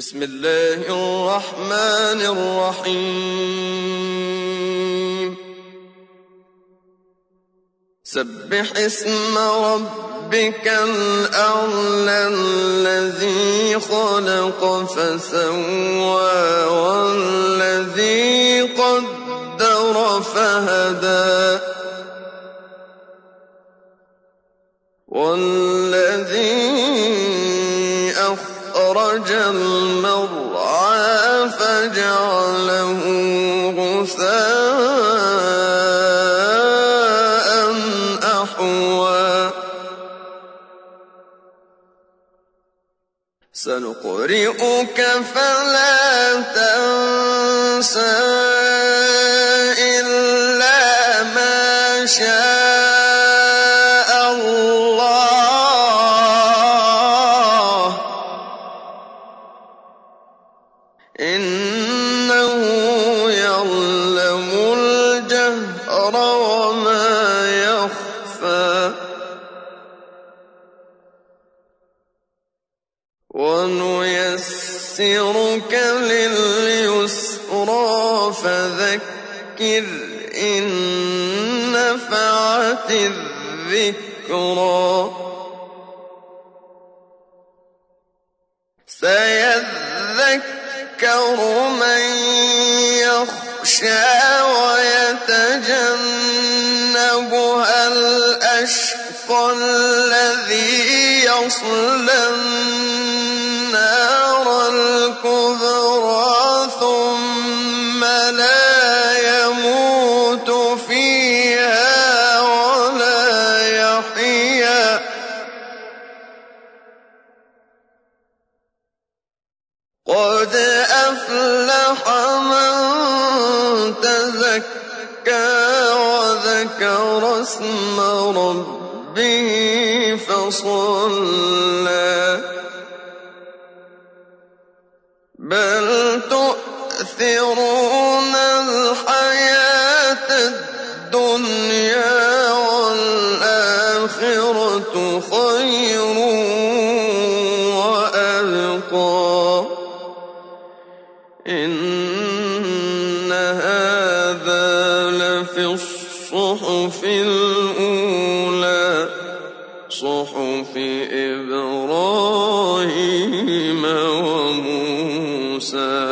بسم الله الرحمن الرحيم. سبح اسم ربك الأعلى الذي خلق فسوى والذي قدر فهدى والذي أخرج المرعى فجعله غثاء أحوى. سنقرئك فلا تنسى إلا ما شاء إنه يعلم الجهر وما يخفى. ونيسرك لليسرى فذكر إن نفعت الذكرى. سيذكر من يخشى ويتجنبها الأشقى الذي يصلى النار الكبرى ثم لا يموت فيها ولا يحيا. قد أفلح من تزكى وذكر اسم ربه فصلى. بل تؤثرون الحياة الدنيا والآخرة خير وأبقى. إن هذا لفي الصحف الأولى صحف إبراهيم وموسى.